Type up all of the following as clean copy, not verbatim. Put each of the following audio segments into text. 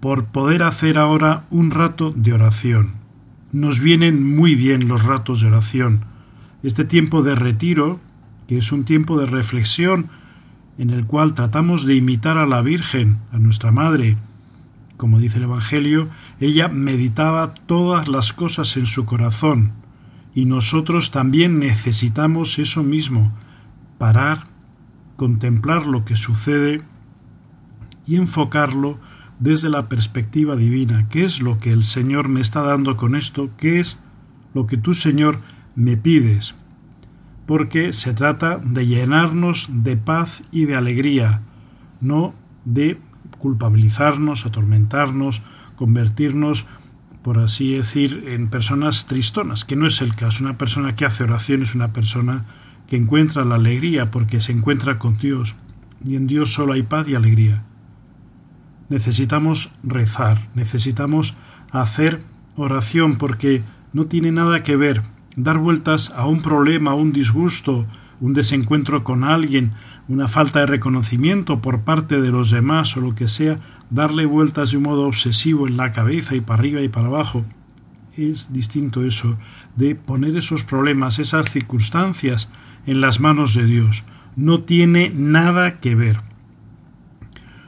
por poder hacer ahora un rato de oración. Nos vienen muy bien los ratos de oración. Este tiempo de retiro, que es un tiempo de reflexión, en el cual tratamos de imitar a la Virgen, a nuestra Madre. Como dice el Evangelio, ella meditaba todas las cosas en su corazón, y nosotros también necesitamos eso mismo, parar, contemplar lo que sucede y enfocarlo desde la perspectiva divina. ¿Qué es lo que el Señor me está dando con esto? ¿Qué es lo que tú, Señor, me pides? Porque se trata de llenarnos de paz y de alegría, no de culpabilizarnos, atormentarnos, convertirnos, por así decir, en personas tristonas, que no es el caso. Una persona que hace oración es una persona que encuentra la alegría porque se encuentra con Dios, y en Dios solo hay paz y alegría. Necesitamos rezar, necesitamos hacer oración, porque no tiene nada que ver dar vueltas a un problema, a un disgusto, un desencuentro con alguien, una falta de reconocimiento por parte de los demás o lo que sea, darle vueltas de un modo obsesivo en la cabeza y para arriba y para abajo. Es distinto eso de poner esos problemas, esas circunstancias en las manos de Dios. No tiene nada que ver.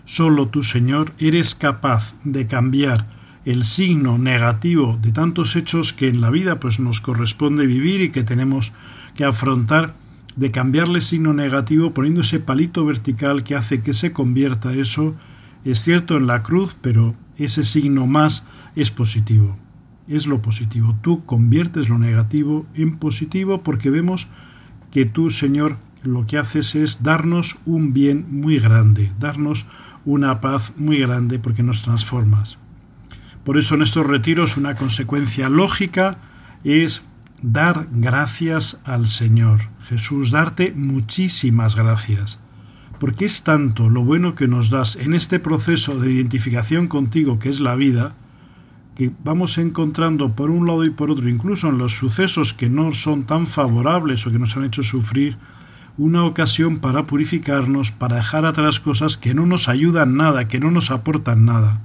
Solo tú, Señor, eres capaz de cambiar el signo negativo de tantos hechos que en la vida pues nos corresponde vivir y que tenemos que afrontar, de cambiarle signo negativo poniendo ese palito vertical que hace que se convierta eso, es cierto, en la cruz, pero ese signo más es positivo, es lo positivo. Tú conviertes lo negativo en positivo porque vemos que tú, Señor, lo que haces es darnos un bien muy grande, darnos una paz muy grande porque nos transformas. Por eso en estos retiros una consecuencia lógica es dar gracias al Señor. Jesús, darte muchísimas gracias, porque es tanto lo bueno que nos das en este proceso de identificación contigo, que es la vida, que vamos encontrando por un lado y por otro, incluso en los sucesos que no son tan favorables o que nos han hecho sufrir, una ocasión para purificarnos, para dejar atrás cosas que no nos ayudan nada, que no nos aportan nada.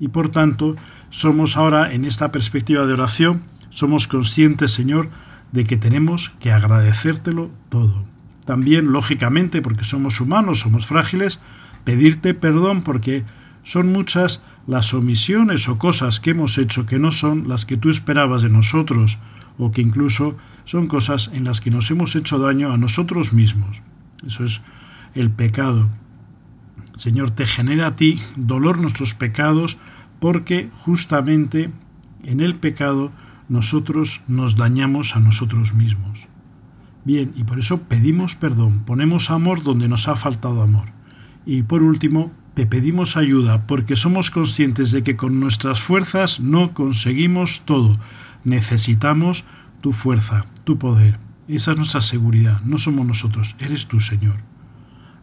Y por tanto, somos ahora en esta perspectiva de oración, somos conscientes, Señor, de que tenemos que agradecértelo todo. También, lógicamente, porque somos humanos, somos frágiles, pedirte perdón porque son muchas las omisiones o cosas que hemos hecho que no son las que tú esperabas de nosotros, o que incluso son cosas en las que nos hemos hecho daño a nosotros mismos. Eso es el pecado. Señor, te genera a ti dolor nuestros pecados, porque justamente en el pecado nosotros nos dañamos a nosotros mismos. Bien, y por eso pedimos perdón, ponemos amor donde nos ha faltado amor. Y por último, te pedimos ayuda, porque somos conscientes de que con nuestras fuerzas no conseguimos todo. Necesitamos tu fuerza, tu poder. Esa es nuestra seguridad, no somos nosotros, eres tú, Señor.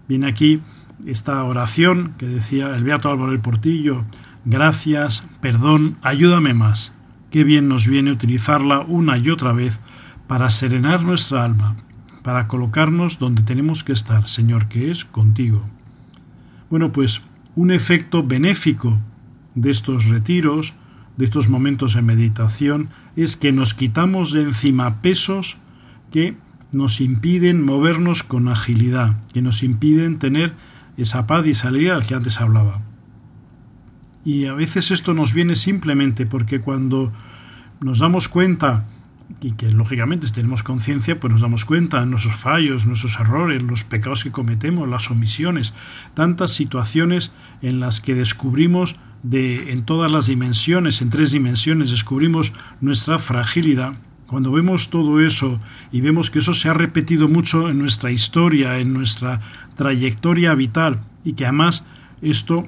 Viene aquí esta oración que decía el Beato Álvaro del Portillo: gracias, perdón, ayúdame más. Qué bien nos viene utilizarla una y otra vez para serenar nuestra alma, para colocarnos donde tenemos que estar, Señor, que es contigo. Bueno, pues un efecto benéfico de estos retiros, de estos momentos de meditación, es que nos quitamos de encima pesos que nos impiden movernos con agilidad, que nos impiden tener esa paz y salida del que antes hablaba. Y a veces esto nos viene simplemente porque cuando nos damos cuenta, y que lógicamente si tenemos conciencia, pues nos damos cuenta de nuestros fallos, nuestros errores, los pecados que cometemos, las omisiones, tantas situaciones en las que descubrimos en todas las dimensiones, en 3 dimensiones, descubrimos nuestra fragilidad. Cuando vemos todo eso y vemos que eso se ha repetido mucho en nuestra historia, en nuestra trayectoria vital, y que además esto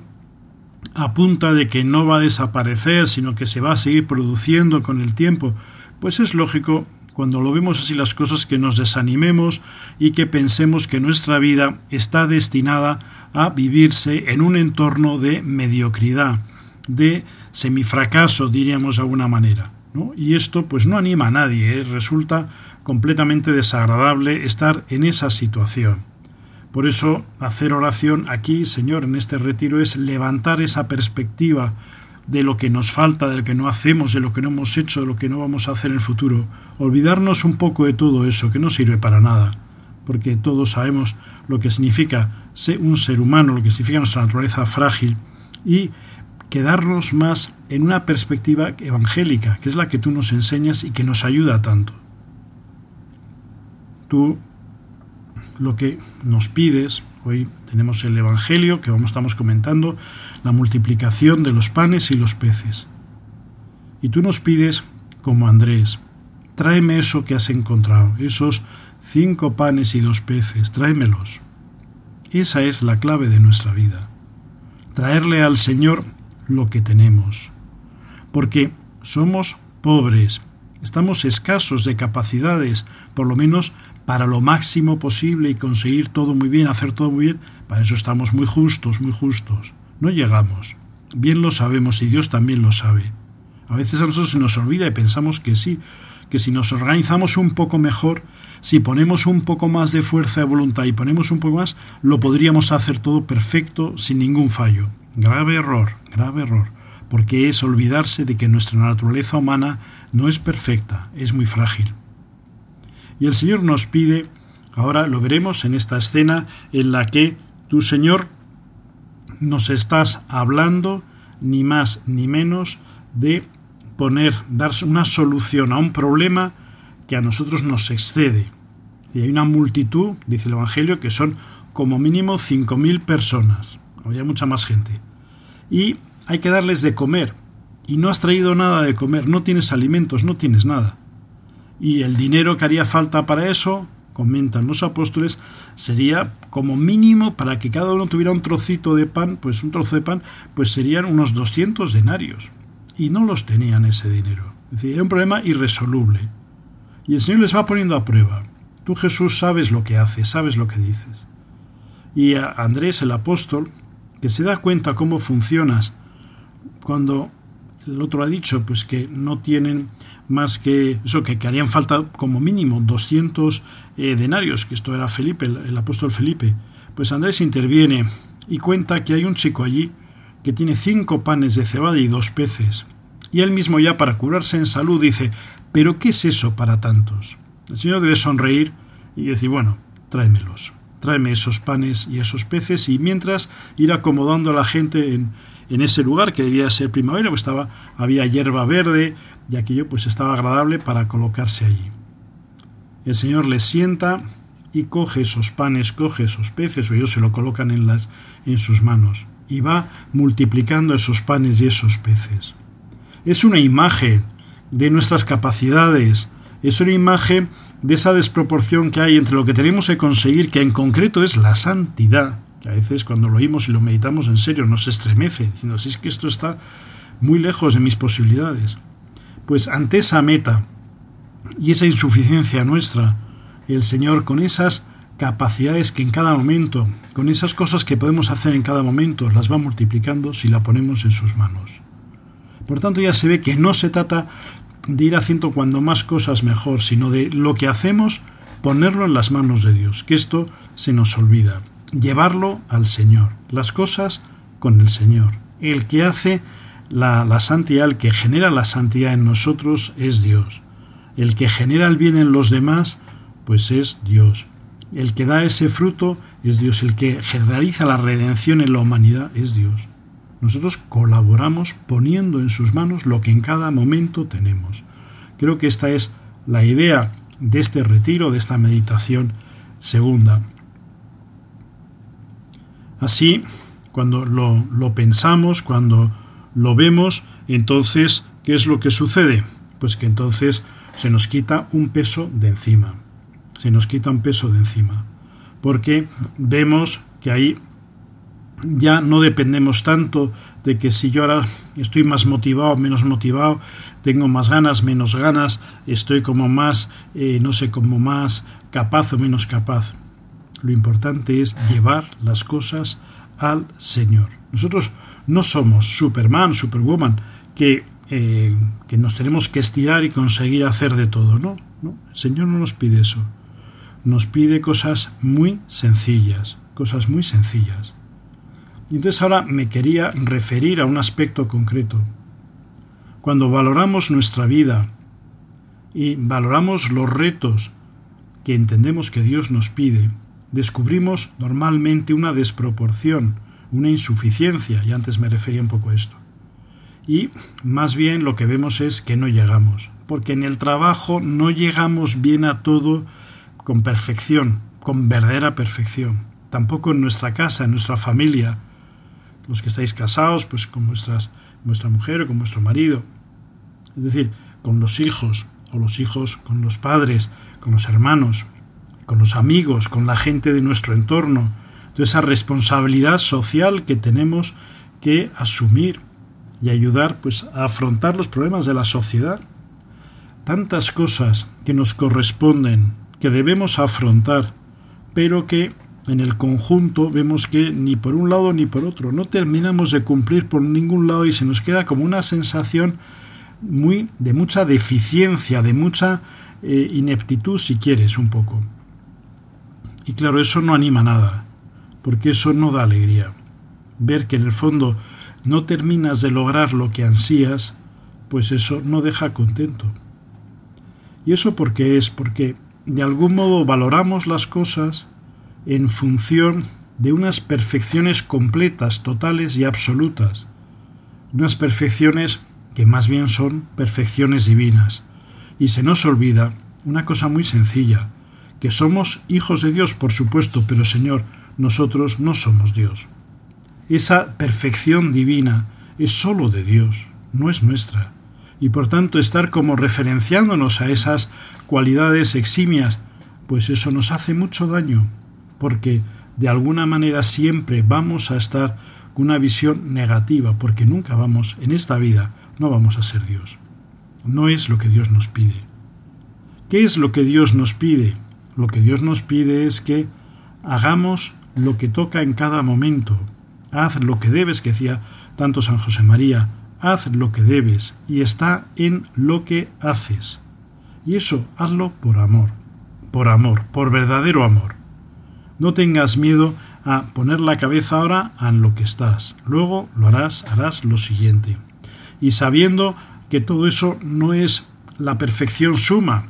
apunta de que no va a desaparecer, sino que se va a seguir produciendo con el tiempo, pues es lógico, cuando lo vemos así las cosas, que nos desanimemos y que pensemos que nuestra vida está destinada a vivirse en un entorno de mediocridad, de semifracaso, diríamos de alguna manera, ¿no? Y esto pues no anima a nadie, ¿eh? Resulta completamente desagradable estar en esa situación. Por eso hacer oración aquí, Señor, en este retiro, es levantar esa perspectiva de lo que nos falta, de lo que no hacemos, de lo que no hemos hecho, de lo que no vamos a hacer en el futuro. Olvidarnos un poco de todo eso, que no sirve para nada, porque todos sabemos lo que significa ser un ser humano, lo que significa nuestra naturaleza frágil, y quedarnos más en una perspectiva evangélica, que es la que tú nos enseñas y que nos ayuda tanto. Tú lo que nos pides, hoy tenemos el Evangelio que estamos comentando, la multiplicación de los panes y los peces. Y tú nos pides, como Andrés, tráeme eso que has encontrado, esos 5 panes y 2 peces, tráemelos. Esa es la clave de nuestra vida, traerle al Señor lo que tenemos, porque somos pobres, estamos escasos de capacidades, por lo menos para lo máximo posible y conseguir todo muy bien, hacer todo muy bien. Para eso estamos muy justos, muy justos. No llegamos, bien lo sabemos y Dios también lo sabe. A veces a nosotros se nos olvida y pensamos que sí, que si nos organizamos un poco mejor, si ponemos un poco más de fuerza de voluntad y ponemos un poco más, lo podríamos hacer todo perfecto, sin ningún fallo. Grave error, porque es olvidarse de que nuestra naturaleza humana no es perfecta, es muy frágil. Y el Señor nos pide, ahora lo veremos en esta escena en la que tú, Señor, nos estás hablando, ni más ni menos, de dar una solución a un problema que a nosotros nos excede. Y hay una multitud, dice el Evangelio, que son como mínimo 5.000 personas. Había mucha más gente. Y hay que darles de comer. Y no has traído nada de comer, no tienes alimentos, no tienes nada. Y el dinero que haría falta para eso, comentan los apóstoles, sería como mínimo, para que cada uno tuviera un trozo de pan, pues serían unos 200 denarios. Y no los tenían ese dinero. Es decir, era un problema irresoluble. Y el Señor les va poniendo a prueba. Tú, Jesús, sabes lo que haces, sabes lo que dices. Y a Andrés, el apóstol, que se da cuenta cómo funcionas, cuando el otro ha dicho pues que no tienen más que eso, que harían falta como mínimo 200 denarios, que esto era Felipe, el apóstol Felipe, pues Andrés interviene y cuenta que hay un chico allí que tiene 5 panes de cebada y 2 peces, y él mismo, ya para curarse en salud, dice: ¿pero qué es eso para tantos? El Señor debe sonreír y decir: bueno, tráeme esos panes y esos peces, y mientras ir acomodando a la gente en ese lugar, que debía ser primavera, pues había hierba verde, y aquello pues estaba agradable para colocarse allí. El Señor les sienta y coge esos panes, coge esos peces, o ellos se lo colocan en sus manos, y va multiplicando esos panes y esos peces. Es una imagen de nuestras capacidades, es una imagen de esa desproporción que hay entre lo que tenemos que conseguir, que en concreto es la santidad, que a veces cuando lo oímos y lo meditamos en serio nos estremece, diciendo: si es que esto está muy lejos de mis posibilidades. Pues ante esa meta y esa insuficiencia nuestra, el Señor, con esas capacidades que en cada momento, con esas cosas que podemos hacer en cada momento, las va multiplicando si la ponemos en sus manos. Por tanto, ya se ve que no se trata de ir haciendo cuando más cosas mejor, sino de lo que hacemos ponerlo en las manos de Dios, que esto se nos olvida. Llevarlo al Señor, las cosas con el Señor. El que hace la santidad, el que genera la santidad en nosotros es Dios. El que genera el bien en los demás, pues es Dios. El que da ese fruto es Dios. El que realiza la redención en la humanidad es Dios. Nosotros colaboramos poniendo en sus manos lo que en cada momento tenemos. Creo que esta es la idea de este retiro, de esta meditación segunda. Así, cuando lo pensamos, cuando lo vemos, entonces, ¿qué es lo que sucede? Pues que entonces se nos quita un peso de encima. Porque vemos que hay ya no dependemos tanto de que si yo ahora estoy más motivado, menos motivado, tengo más ganas, menos ganas, estoy como más, como más capaz o menos capaz. Lo importante es llevar las cosas al Señor. Nosotros no somos Superman, Superwoman, que nos tenemos que estirar y conseguir hacer de todo, ¿no? El Señor no nos pide eso. Nos pide cosas muy sencillas, Y entonces ahora me quería referir a un aspecto concreto. Cuando valoramos nuestra vida y valoramos los retos que entendemos que Dios nos pide, descubrimos normalmente una desproporción, una insuficiencia, y antes me refería un poco a esto. Y más bien lo que vemos es que no llegamos, porque en el trabajo no llegamos bien a todo con perfección, con verdadera perfección. Tampoco en nuestra casa, en nuestra familia, los que estáis casados, pues con vuestra mujer o con vuestro marido, es decir, con los hijos, o los hijos con los padres, con los hermanos, con los amigos, con la gente de nuestro entorno, toda esa responsabilidad social que tenemos que asumir y ayudar pues a afrontar los problemas de la sociedad. Tantas cosas que nos corresponden, que debemos afrontar, pero que en el conjunto vemos que ni por un lado ni por otro no terminamos de cumplir por ningún lado, y se nos queda como una sensación de mucha deficiencia, de mucha ineptitud, si quieres, un poco. Y claro, eso no anima nada, porque eso no da alegría. Ver que en el fondo no terminas de lograr lo que ansías, pues eso no deja contento. ¿Y eso por qué es? Porque de algún modo valoramos las cosas en función de unas perfecciones completas, totales y absolutas, unas perfecciones que más bien son perfecciones divinas. Y se nos olvida una cosa muy sencilla, que somos hijos de Dios, por supuesto, pero Señor, nosotros no somos Dios. Esa perfección divina es solo de Dios, no es nuestra. Y por tanto estar como referenciándonos a esas cualidades eximias, pues eso nos hace mucho daño, porque de alguna manera siempre vamos a estar con una visión negativa, porque nunca vamos, en esta vida, no vamos a ser Dios. No es lo que Dios nos pide. ¿Qué es lo que Dios nos pide? Lo que Dios nos pide es que hagamos lo que toca en cada momento. Haz lo que debes, que decía tanto San José María, haz lo que debes, y está en lo que haces. Y eso, hazlo por amor, por verdadero amor. No tengas miedo a poner la cabeza ahora en lo que estás. Luego lo harás lo siguiente. Y sabiendo que todo eso no es la perfección suma,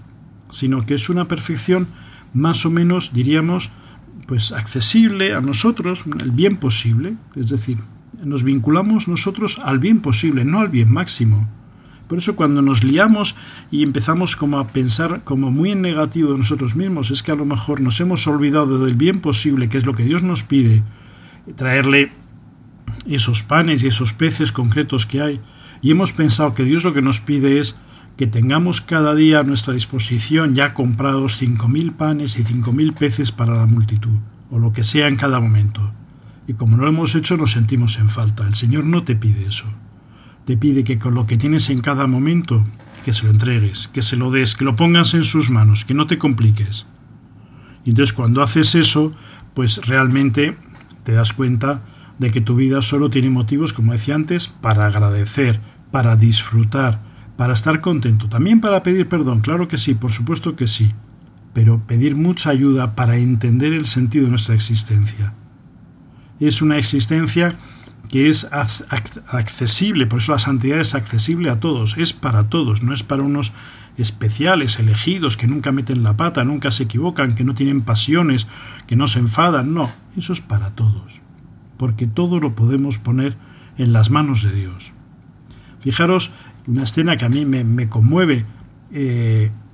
sino que es una perfección más o menos, diríamos, pues accesible a nosotros, el bien posible. Es decir, nos vinculamos nosotros al bien posible, no al bien máximo. Por eso cuando nos liamos y empezamos como a pensar como muy en negativo de nosotros mismos, es que a lo mejor nos hemos olvidado del bien posible, que es lo que Dios nos pide, traerle esos panes y esos peces concretos que hay. Y hemos pensado que Dios lo que nos pide es que tengamos cada día a nuestra disposición ya comprados 5.000 panes y 5.000 peces para la multitud, o lo que sea en cada momento. Y como no lo hemos hecho, nos sentimos en falta. El Señor no te pide eso. Te pide que con lo que tienes en cada momento, que se lo entregues, que se lo des, que lo pongas en sus manos, que no te compliques. Y entonces cuando haces eso, pues realmente te das cuenta de que tu vida solo tiene motivos, como decía antes, para agradecer, para disfrutar, para estar contento, también para pedir perdón, claro que sí, por supuesto que sí, pero pedir mucha ayuda para entender el sentido de nuestra existencia. Es una existencia que es accesible, por eso la santidad es accesible a todos, es para todos, no es para unos especiales, elegidos, que nunca meten la pata, nunca se equivocan, que no tienen pasiones, que no se enfadan, no, eso es para todos, porque todo lo podemos poner en las manos de Dios. Fijaros, una escena que a mí me conmueve,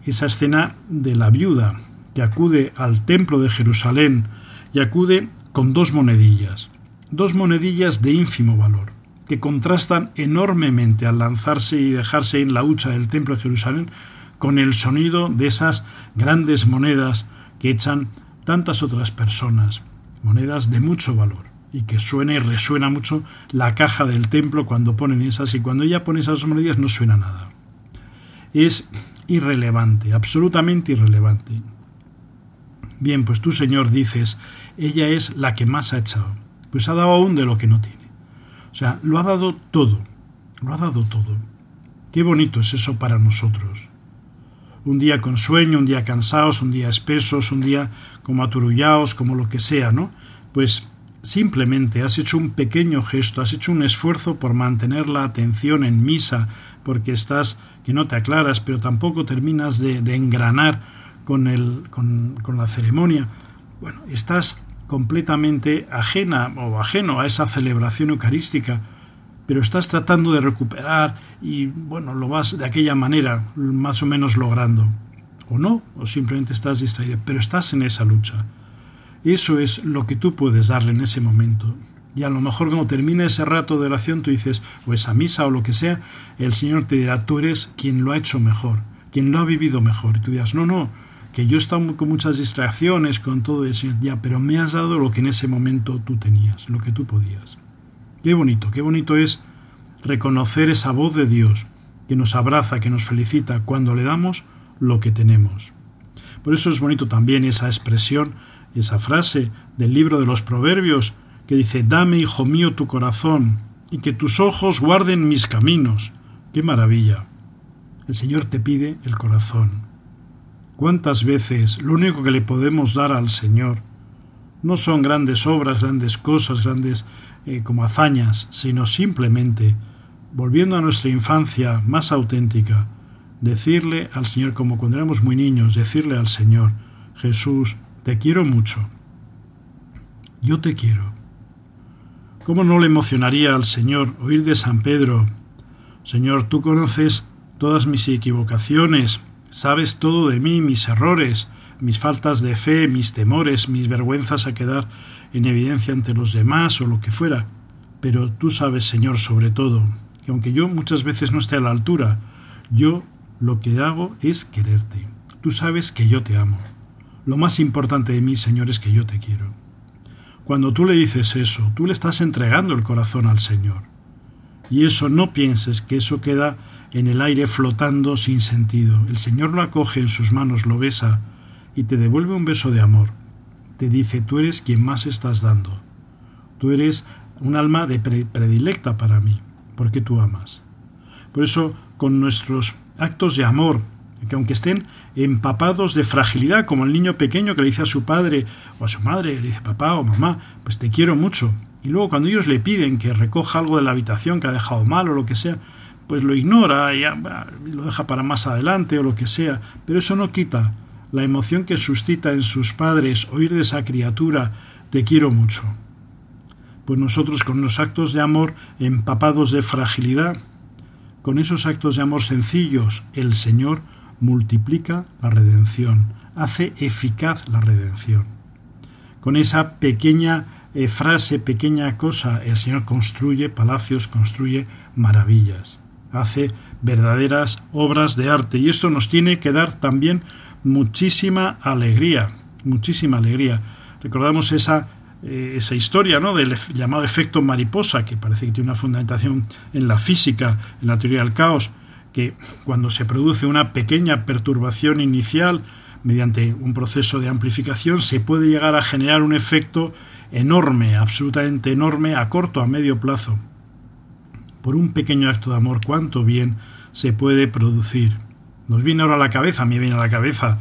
esa escena de la viuda que acude al templo de Jerusalén y acude con dos monedillas de ínfimo valor, que contrastan enormemente al lanzarse y dejarse en la hucha del templo de Jerusalén con el sonido de esas grandes monedas que echan tantas otras personas, monedas de mucho valor. y que suena y resuena mucho la caja del templo cuando ponen esas, y cuando ella pone esas melodías no suena nada. Es irrelevante, absolutamente irrelevante. Bien, pues tú, Señor, dices, ella es la que más ha echado. Pues ha dado aún de lo que no tiene. O sea, lo ha dado todo, lo ha dado todo. Qué bonito es eso para nosotros. Un día con sueño, un día cansados, un día espesos, un día como aturullados, como lo que sea, ¿no? Pues simplemente has hecho un pequeño gesto, has hecho un esfuerzo por mantener la atención en misa, porque estás que no te aclaras, pero tampoco terminas de engranar con la ceremonia. Bueno, estás completamente ajena o ajeno a esa celebración eucarística, pero estás tratando de recuperar y, bueno, lo vas de aquella manera, más o menos logrando. O no, o simplemente estás distraído, pero estás en esa lucha. Eso es lo que tú puedes darle en ese momento. Y a lo mejor cuando termina ese rato de oración tú dices, o esa misa o lo que sea, el Señor te dirá, tú eres quien lo ha hecho mejor, quien lo ha vivido mejor. Y tú dirás, no, que yo he estado con muchas distracciones, con todo eso, ya, pero me has dado lo que en ese momento tú tenías, lo que tú podías. Qué bonito es reconocer esa voz de Dios que nos abraza, que nos felicita cuando le damos lo que tenemos. Por eso es bonito también esa expresión, esa frase del libro de los Proverbios que dice, dame, hijo mío, tu corazón y que tus ojos guarden mis caminos. ¡Qué maravilla! El Señor te pide el corazón. ¿Cuántas veces lo único que le podemos dar al Señor no son grandes obras, grandes cosas, grandes como hazañas, sino simplemente, volviendo a nuestra infancia más auténtica, decirle al Señor, como cuando éramos muy niños, decirle al Señor, Jesús, te quiero mucho, yo te quiero? ¿Cómo no le emocionaría al Señor oír de San Pedro, Señor, tú conoces todas mis equivocaciones, sabes todo de mí, mis errores, mis faltas de fe, mis temores, mis vergüenzas a quedar en evidencia ante los demás o lo que fuera, pero tú sabes, Señor, sobre todo, que aunque yo muchas veces no esté a la altura, yo lo que hago es quererte. Tú sabes que yo te amo. Lo más importante de mí, Señor, es que yo te quiero. Cuando tú le dices eso, tú le estás entregando el corazón al Señor. Y eso, no pienses que eso queda en el aire flotando sin sentido. El Señor lo acoge en sus manos, lo besa y te devuelve un beso de amor. Te dice, tú eres quien más estás dando. Tú eres un alma de predilecta para mí, porque tú amas. Por eso, con nuestros actos de amor, que aunque estén empapados de fragilidad, como el niño pequeño que le dice a su padre o a su madre, le dice, papá o mamá, pues te quiero mucho. Y luego cuando ellos le piden que recoja algo de la habitación que ha dejado mal o lo que sea, pues lo ignora y lo deja para más adelante o lo que sea. Pero eso no quita la emoción que suscita en sus padres oír de esa criatura, te quiero mucho. Pues nosotros, con los actos de amor empapados de fragilidad, con esos actos de amor sencillos, el Señor multiplica la redención, hace eficaz la redención. Con esa pequeña frase, pequeña cosa, el Señor construye palacios, construye maravillas, hace verdaderas obras de arte. Y esto nos tiene que dar también muchísima alegría, muchísima alegría. Recordamos esa historia, ¿no?, del llamado efecto mariposa, que parece que tiene una fundamentación en la física, en la teoría del caos, que cuando se produce una pequeña perturbación inicial mediante un proceso de amplificación, se puede llegar a generar un efecto enorme, absolutamente enorme, a corto, a medio plazo. Por un pequeño acto de amor, cuánto bien se puede producir. Nos viene ahora a la cabeza, me viene a la cabeza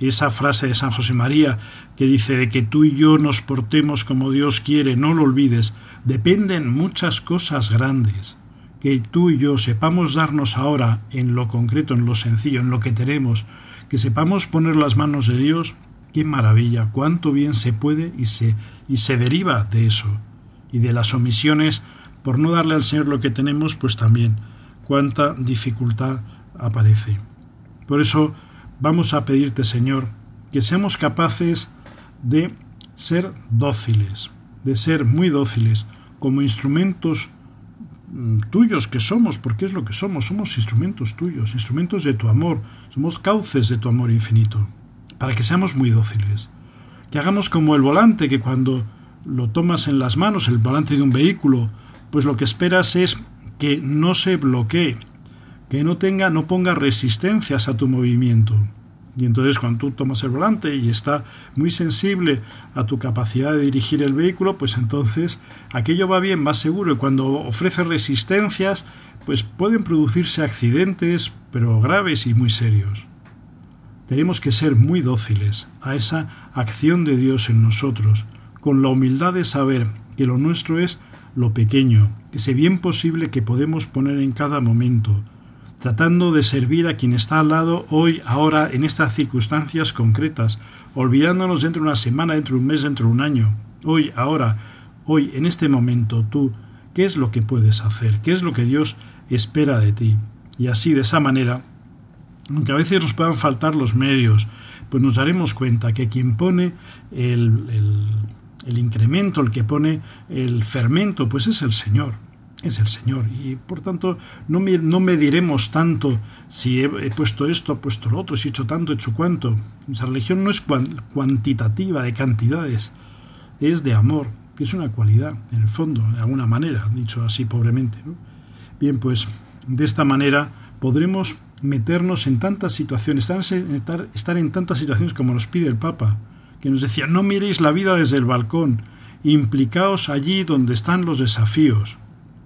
esa frase de San José María que dice, de que tú y yo nos portemos como Dios quiere, no lo olvides, dependen muchas cosas grandes. Que tú y yo sepamos darnos ahora en lo concreto, en lo sencillo, en lo que tenemos, que sepamos poner las manos de Dios, qué maravilla, cuánto bien se puede y se deriva de eso. Y de las omisiones, por no darle al Señor lo que tenemos, pues también cuánta dificultad aparece. Por eso vamos a pedirte, Señor, que seamos capaces de ser dóciles, de ser muy dóciles, como instrumentos tuyos que somos, porque es lo que somos instrumentos tuyos, instrumentos de tu amor, somos cauces de tu amor infinito, para que seamos muy dóciles, que hagamos como el volante, que cuando lo tomas en las manos, el volante de un vehículo, pues lo que esperas es que no se bloquee, que no ponga resistencias a tu movimiento. Y entonces cuando tú tomas el volante y está muy sensible a tu capacidad de dirigir el vehículo, pues entonces aquello va bien, va seguro. Y cuando ofrece resistencias, pues pueden producirse accidentes, pero graves y muy serios. Tenemos que ser muy dóciles a esa acción de Dios en nosotros, con la humildad de saber que lo nuestro es lo pequeño, ese bien posible que podemos poner en cada momento, tratando de servir a quien está al lado hoy, ahora, en estas circunstancias concretas, olvidándonos dentro de una semana, dentro de un mes, dentro de un año. Hoy, ahora, hoy, en este momento, tú, ¿qué es lo que puedes hacer? ¿Qué es lo que Dios espera de ti? Y así, de esa manera, aunque a veces nos puedan faltar los medios, pues nos daremos cuenta que quien pone el incremento, el que pone el fermento, pues es el Señor. Es el Señor, y por tanto no mediremos tanto si he puesto esto, he puesto lo otro, si he hecho tanto, he hecho cuánto. Nuestra religión no es cuantitativa de cantidades, es de amor, que es una cualidad en el fondo, de alguna manera, dicho así pobremente, ¿no? Bien, pues de esta manera podremos meternos en tantas situaciones, estar en tantas situaciones como nos pide el Papa, que nos decía: no miréis la vida desde el balcón, implicaos allí donde están los desafíos,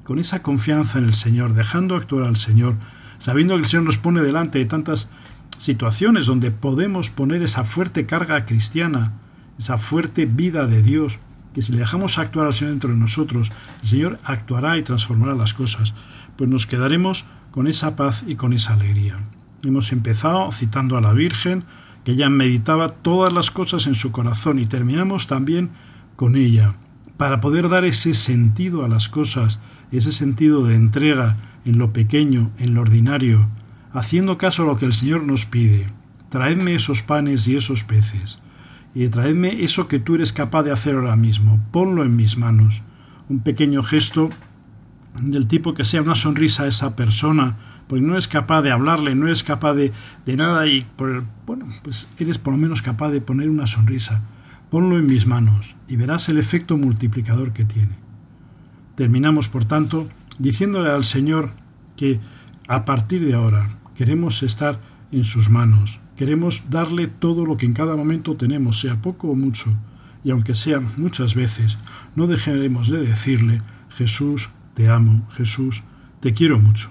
con esa confianza en el Señor, dejando actuar al Señor, sabiendo que el Señor nos pone delante de tantas situaciones donde podemos poner esa fuerte carga cristiana, esa fuerte vida de Dios, que si le dejamos actuar al Señor dentro de nosotros, el Señor actuará y transformará las cosas, pues nos quedaremos con esa paz y con esa alegría. Hemos empezado citando a la Virgen, que ella meditaba todas las cosas en su corazón, y terminamos también con ella, para poder dar ese sentido a las cosas, ese sentido de entrega en lo pequeño, en lo ordinario, haciendo caso a lo que el Señor nos pide. Traedme esos panes y esos peces, y traedme eso que tú eres capaz de hacer ahora mismo, ponlo en mis manos. Un pequeño gesto del tipo que sea una sonrisa a esa persona, porque no es capaz de hablarle, no es capaz de nada, y pues eres por lo menos capaz de poner una sonrisa. Ponlo en mis manos y verás el efecto multiplicador que tiene. Terminamos, por tanto, diciéndole al Señor que a partir de ahora queremos estar en sus manos, queremos darle todo lo que en cada momento tenemos, sea poco o mucho, y aunque sea muchas veces, no dejaremos de decirle: Jesús, te amo, Jesús, te quiero mucho.